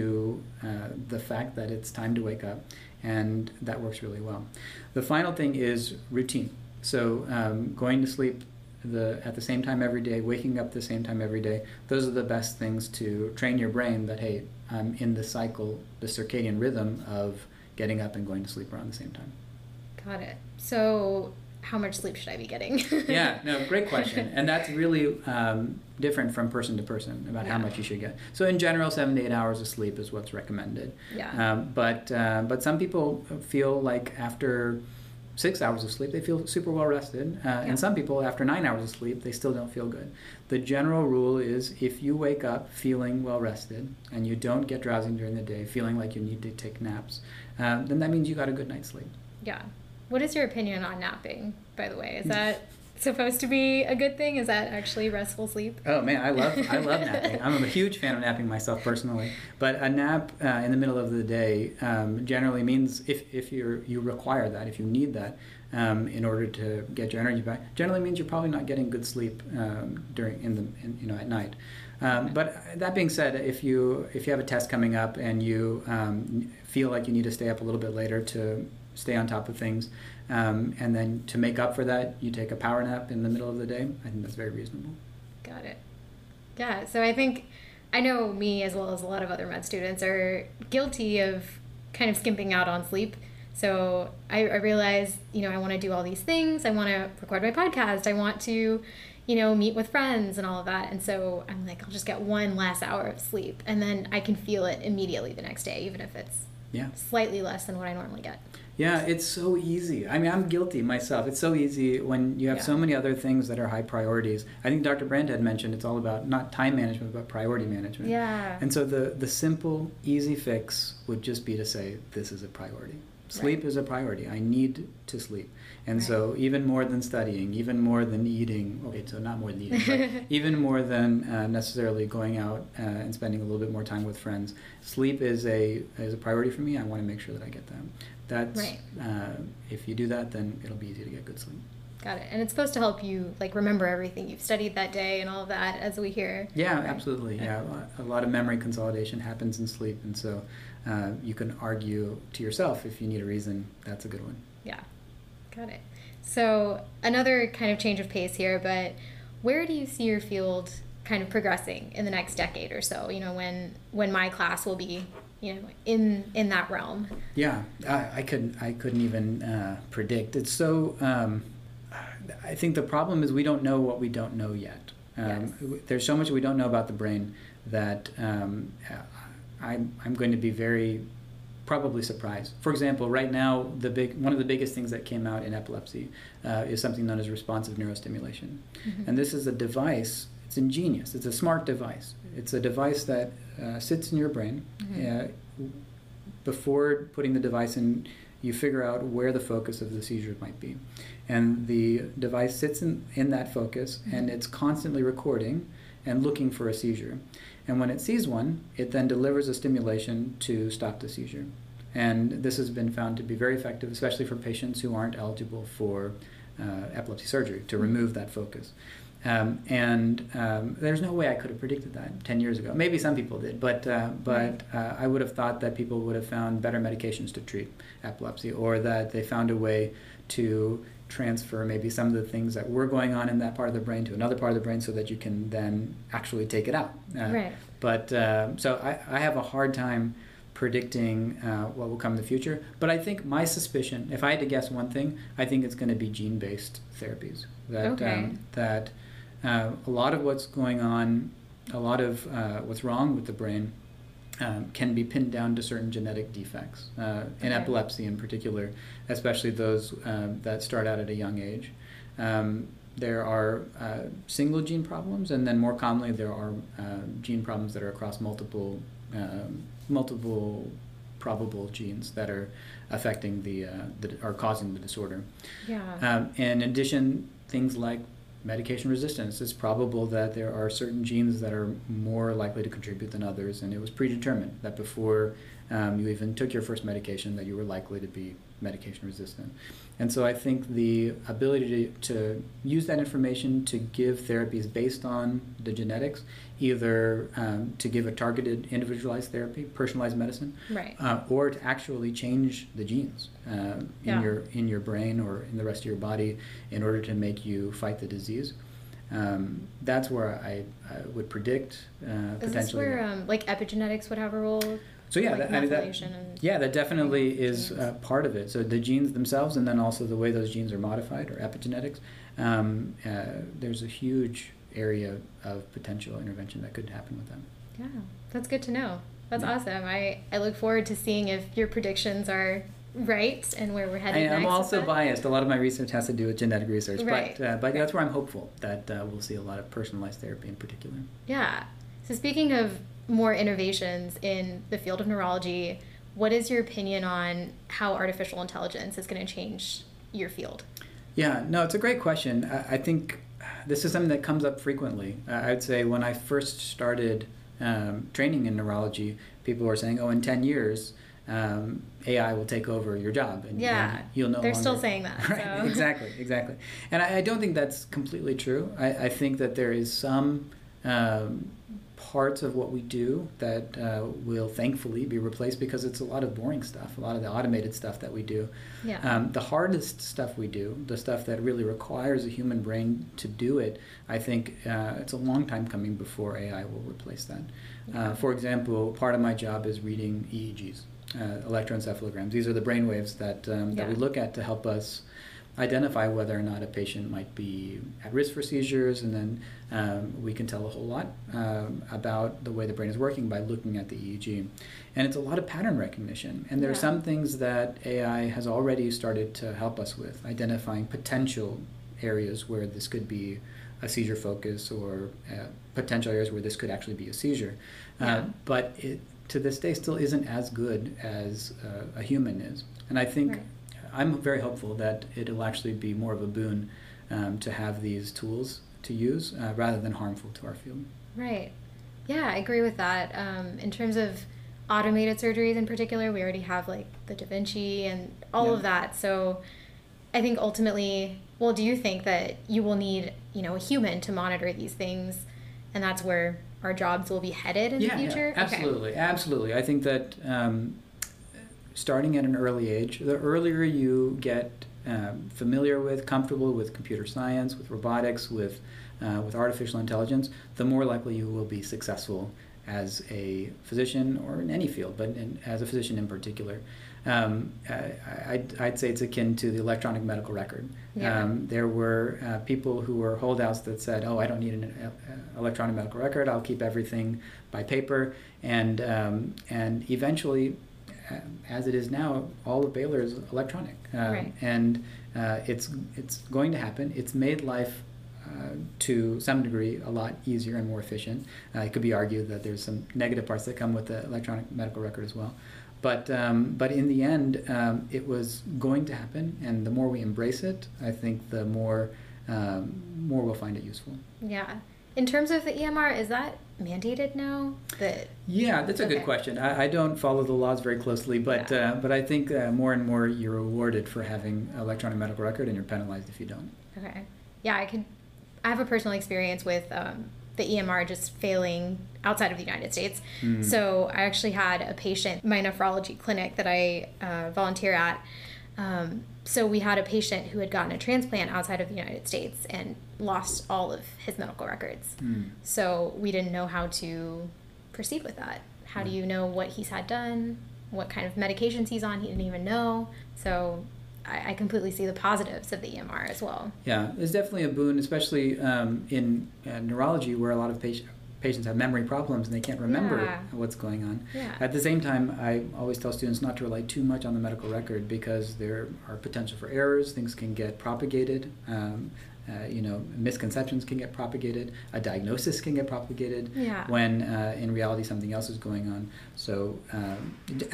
uh, the fact that it's time to wake up. And that works really well. The final thing is routine. So um, going to sleep the at the same time every day, waking up the same time every day, those are the best things to train your brain that, hey, I'm in the cycle, the circadian rhythm of getting up and going to sleep around the same time. Got it. So how much sleep should I be getting? yeah, no, great question. And that's really um, different from person to person about yeah. how much you should get. So in general, seven to eight hours of sleep is what's recommended. Yeah. Um, but uh, but some people feel like after six hours of sleep, they feel super well rested. Uh, yeah. And some people, after nine hours of sleep, they still don't feel good. The general rule is if you wake up feeling well rested and you don't get drowsy during the day, feeling like you need to take naps, um, then that means you got a good night's sleep. Yeah. What is your opinion on napping, by the way? Is that supposed to be a good thing? Is that actually restful sleep? Oh man, I love I love napping. I'm a huge fan of napping myself personally. But a nap uh, in the middle of the day um, generally means if if you're you require that, if you need that um, in order to get your energy back, generally means you're probably not getting good sleep um, during in the in, you know at night. Um, but that being said, if you if you have a test coming up and you um, feel like you need to stay up a little bit later to stay on top of things, um, and then to make up for that, you take a power nap in the middle of the day. I think that's very reasonable. Got it. Yeah, so I think, I know me as well as a lot of other med students are guilty of kind of skimping out on sleep. So I, I realize, you know, I want to do all these things. I want to record my podcast. I want to, you know, meet with friends and all of that. And so I'm like, I'll just get one last hour of sleep, and then I can feel it immediately the next day, even if it's yeah. slightly less than what I normally get. Yeah, it's so easy. I mean, I'm guilty myself. It's so easy when you have yeah. so many other things that are high priorities. I think Doctor Brand had mentioned it's all about not time management, but priority management. Yeah. And so the, the simple, easy fix would just be to say, this is a priority. Sleep right. is a priority. I need to sleep. And right. so even more than studying, even more than eating, okay, so not more than eating, but even more than uh, necessarily going out uh, and spending a little bit more time with friends, sleep is a is a priority for me. I want to make sure that I get that. That's, right. uh, if you do that, then it'll be easy to get good sleep. Got it. And it's supposed to help you, like, remember everything you've studied that day and all of that, as we hear. Yeah, right? Absolutely. Yeah. A lot of memory consolidation happens in sleep. And so uh, you can argue to yourself, if you need a reason, that's a good one. Yeah. Got it. So another kind of change of pace here, but where do you see your field kind of progressing in the next decade or so, you know, when when my class will be, you know, in in that realm? Yeah, I, I couldn't I couldn't even uh, predict. It's so um, I think the problem is we don't know what we don't know yet. Um, yes. There's so much we don't know about the brain that um, I'm I'm going to be very probably surprised. For example, right now the big one of the biggest things that came out in epilepsy uh, is something known as responsive neurostimulation, mm-hmm. and this is a device. It's ingenious. It's a smart device. It's a device that uh, sits in your brain. Mm-hmm. Uh, before putting the device in, you figure out where the focus of the seizure might be. And the device sits in, in that focus, mm-hmm. and it's constantly recording and looking for a seizure. And when it sees one, it then delivers a stimulation to stop the seizure. And this has been found to be very effective, especially for patients who aren't eligible for uh, epilepsy surgery, to remove that focus. Um, and um, there's no way I could have predicted that ten years ago. Maybe some people did, but uh, but uh, I would have thought that people would have found better medications to treat epilepsy, or that they found a way to transfer maybe some of the things that were going on in that part of the brain to another part of the brain so that you can then actually take it out. Uh, right. But uh, so I, I have a hard time predicting uh, what will come in the future. But I think my suspicion, if I had to guess one thing, I think it's going to be gene-based therapies. That okay. um, that. Uh, a lot of what's going on, a lot of uh, what's wrong with the brain um, can be pinned down to certain genetic defects, uh, in okay. epilepsy in particular, especially those uh, that start out at a young age. Um, there are uh, single gene problems, and then more commonly there are uh, gene problems that are across multiple um, multiple probable genes that are affecting the, uh, that are causing the disorder. Yeah. Um, in addition, things like medication resistance. It's probable that there are certain genes that are more likely to contribute than others, and it was predetermined that before um, you even took your first medication that you were likely to be medication resistant. And so I think the ability to, to use that information to give therapies based on the genetics, either um, to give a targeted individualized therapy, personalized medicine, right. uh, or to actually change the genes uh, in yeah. your in your brain or in the rest of your body in order to make you fight the disease. Um, that's where I, I would predict uh, potentially. Is this where um, like epigenetics would have a role? So yeah, like that, I mean, that, yeah, that definitely is uh, part of it. So the genes themselves, and then also the way those genes are modified, or epigenetics, um, uh, there's a huge area of potential intervention that could happen with them. Yeah, that's good to know. That's yeah. awesome. I, I look forward to seeing if your predictions are Right, and where we're headed. And I'm next also biased. A lot of my research has to do with genetic research, right. but uh, but right. that's where I'm hopeful that uh, we'll see a lot of personalized therapy in particular. Yeah. So speaking of more innovations in the field of neurology, what is your opinion on how artificial intelligence is going to change your field? Yeah, no, it's a great question. I, I think this is something that comes up frequently. Uh, I would say when I first started um, training in neurology, people were saying, "Oh, in ten years." Um, A I will take over your job, and, yeah, and you'll no longer. They're still saying that. Right? So. exactly, exactly. And I, I don't think that's completely true. I, I think that there is some um, parts of what we do that uh, will thankfully be replaced because it's a lot of boring stuff, a lot of the automated stuff that we do. Yeah. Um, the hardest stuff we do, the stuff that really requires a human brain to do it, I think uh, it's a long time coming before A I will replace that. Yeah. Uh, for example, part of my job is reading E E Gs. Uh, electroencephalograms. These are the brain waves that um, that yeah. we look at to help us identify whether or not a patient might be at risk for seizures, and then um, we can tell a whole lot um, about the way the brain is working by looking at the E E G. And it's a lot of pattern recognition, and there yeah. are some things that A I has already started to help us with, identifying potential areas where this could be a seizure focus, or uh, potential areas where this could actually be a seizure. Uh, yeah. But it to this day still isn't as good as uh, a human is. And I think right. I'm very hopeful that it'll actually be more of a boon um, to have these tools to use uh, rather than harmful to our field. Right. Yeah, I agree with that. Um, in terms of automated surgeries in particular, we already have like the Da Vinci and all yeah. of that. So I think ultimately, well, do you think that you will need, you know, a human to monitor these things, and that's where our jobs will be headed in yeah, the future? Yeah, absolutely, okay. absolutely. I think that um, starting at an early age, the earlier you get um, familiar with, comfortable with computer science, with robotics, with uh, with artificial intelligence, the more likely you will be successful as a physician or in any field, but in, as a physician in particular. Um, I, I'd, I'd say it's akin to the electronic medical record. Yeah. Um, there were uh, people who were holdouts that said, "Oh, I don't need an electronic medical record. I'll keep everything by paper." And um, and eventually, as it is now, all of Baylor is electronic, uh, right. and uh, it's it's going to happen. It's made life, Uh, to some degree, a lot easier and more efficient. Uh, it could be argued that there's some negative parts that come with the electronic medical record as well. But um, but in the end, um, it was going to happen, and the more we embrace it, I think the more um, more we'll find it useful. Yeah. In terms of the E M R, is that mandated now? That yeah, that's a okay. good question. I, I don't follow the laws very closely, but yeah. uh, but I think uh, more and more you're rewarded for having electronic medical record, and you're penalized if you don't. Okay. Yeah, I can... I have a personal experience with um, the E M R just failing outside of the United States. Mm. So I actually had a patient, my nephrology clinic that I uh, volunteer at. Um, so we had a patient who had gotten a transplant outside of the United States and lost all of his medical records. Mm. So we didn't know how to proceed with that. How mm. do you know what he's had done, what kind of medications he's on? He didn't even know. So I completely see the positives of the E M R as well. Yeah, it's definitely a boon, especially um, in uh, neurology, where a lot of patient, patients have memory problems and they can't remember yeah. what's going on. Yeah. At the same time, I always tell students not to rely too much on the medical record because there are potential for errors. Things can get propagated. Um, Uh, you know, misconceptions can get propagated, a diagnosis can get propagated, yeah. when uh, in reality something else is going on. So um,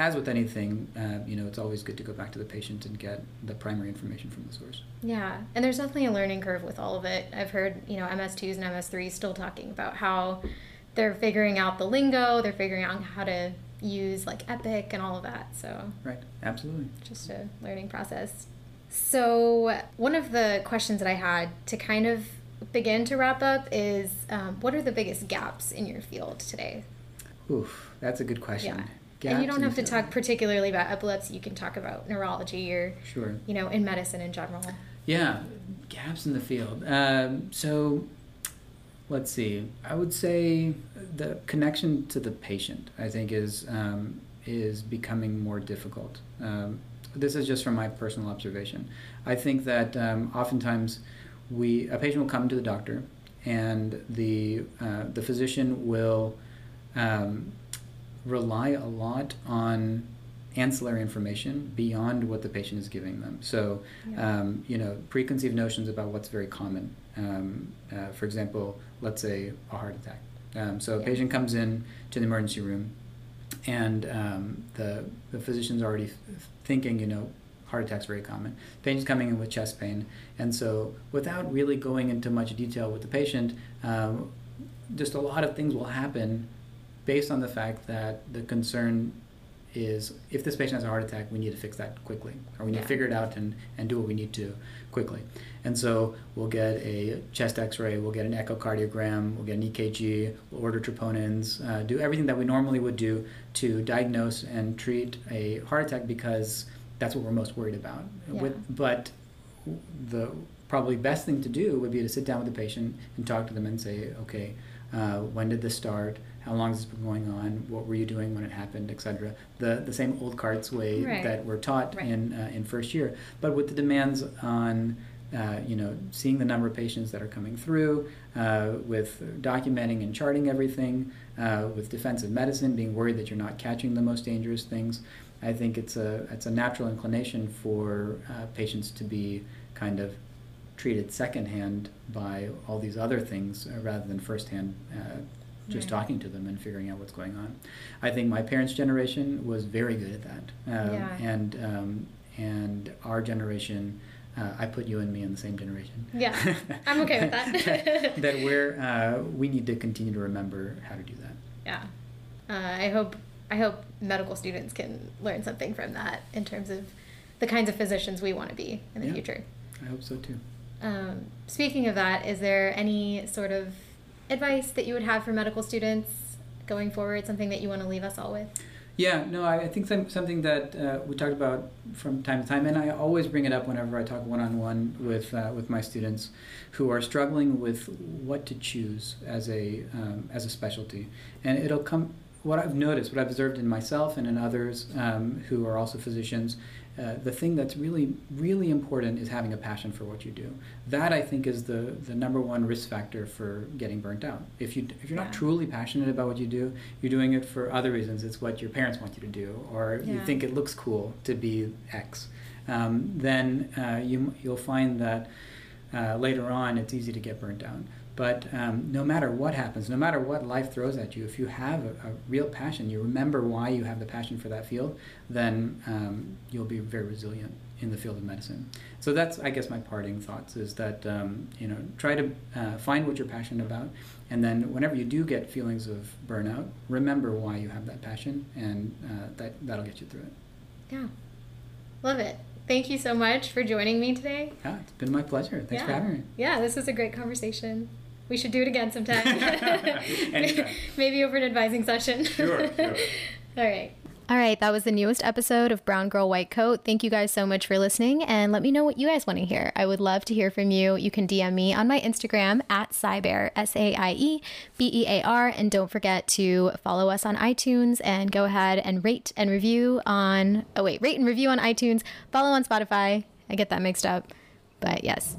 as with anything, uh, you know, it's always good to go back to the patient and get the primary information from the source. Yeah, and there's definitely a learning curve with all of it. I've heard, you know, M S twos and M S threes still talking about how they're figuring out the lingo, they're figuring out how to use, like, Epic and all of that, so. Right, absolutely. Just a learning process. So one of the questions that I had to kind of begin to wrap up is, um, what are the biggest gaps in your field today? Oof, that's a good question. Yeah. Gaps, and you don't have to talk particularly about epilepsy. You can talk about neurology or, sure. you know, in medicine in general. Yeah, gaps in the field. Um, so let's see. I would say the connection to the patient, I think, is um, is becoming more difficult. Um This is just from my personal observation. I think that um, oftentimes we a patient will come to the doctor, and the uh, the physician will um, rely a lot on ancillary information beyond what the patient is giving them. So, yeah. um, you know, preconceived notions about what's very common. Um, uh, for example, let's say a heart attack. Um, so a yeah. patient comes in to the emergency room, and um, the the physician's already f- thinking, you know, heart attack's very common. Patient's coming in with chest pain, and so without really going into much detail with the patient, um, just a lot of things will happen based on the fact that the concern is, if this patient has a heart attack, we need to fix that quickly, or we need yeah. to figure it out and, and do what we need to quickly. And so we'll get a chest x-ray, we'll get an echocardiogram, we'll get an E K G, we'll order troponins, uh, do everything that we normally would do to diagnose and treat a heart attack, because that's what we're most worried about. Yeah. With, but the probably best thing to do would be to sit down with the patient and talk to them and say, okay, uh, when did this start? How long has this been going on? What were you doing when it happened, et cetera? The, the same old carts way right. that we're taught right. in uh, in first year. But with the demands on, uh, you know, seeing the number of patients that are coming through, uh, with documenting and charting everything, uh, with defensive medicine, being worried that you're not catching the most dangerous things, I think it's a, it's a natural inclination for uh, patients to be kind of treated secondhand by all these other things uh, rather than firsthand uh just right. talking to them and figuring out what's going on. I think my parents' generation was very good at that. Um, yeah. And um, and our generation, uh, I put you and me in the same generation. Yeah, I'm okay with that. that, that we're, uh, we need to continue to remember how to do that. Yeah. Uh, I hope I hope medical students can learn something from that in terms of the kinds of physicians we want to be in the yeah. future. I hope so too. Um, speaking of that, is there any sort of advice that you would have for medical students going forward, something that you want to leave us all with? Yeah, no, I, I think some, something that uh, we talked about from time to time, and I always bring it up whenever I talk one-on-one with uh, with my students who are struggling with what to choose as a um, as a specialty. And it'll come, what I've noticed, what I've observed in myself and in others um, who are also physicians, Uh, the thing that's really, really important is having a passion for what you do. That, I think, is the, the number one risk factor for getting burnt out. If, you, if you're yeah. not truly passionate about what you do, you're doing it for other reasons. It's what your parents want you to do, or yeah. you think it looks cool to be X. Um, then uh, you, you'll find that uh, later on it's easy to get burnt out. But um, no matter what happens, no matter what life throws at you, if you have a, a real passion, you remember why you have the passion for that field, then um, you'll be very resilient in the field of medicine. So that's, I guess, my parting thoughts, is that, um, you know, try to uh, find what you're passionate about. And then whenever you do get feelings of burnout, remember why you have that passion, and uh, that, that'll get you through it. Yeah. Love it. Thank you so much for joining me today. Yeah, it's been my pleasure. Thanks yeah. for having me. Yeah, this was a great conversation. We should do it again sometime. Anytime. Maybe over an advising session. Sure, sure. All right. All right, that was the newest episode of Brown Girl White Coat. Thank you guys so much for listening, and let me know what you guys want to hear. I would love to hear from you. You can D M me on my Instagram at Saibear, S A I E B E A R, and don't forget to follow us on iTunes, and go ahead and rate and review on, oh wait, rate and review on iTunes, follow on Spotify. I get that mixed up, but yes.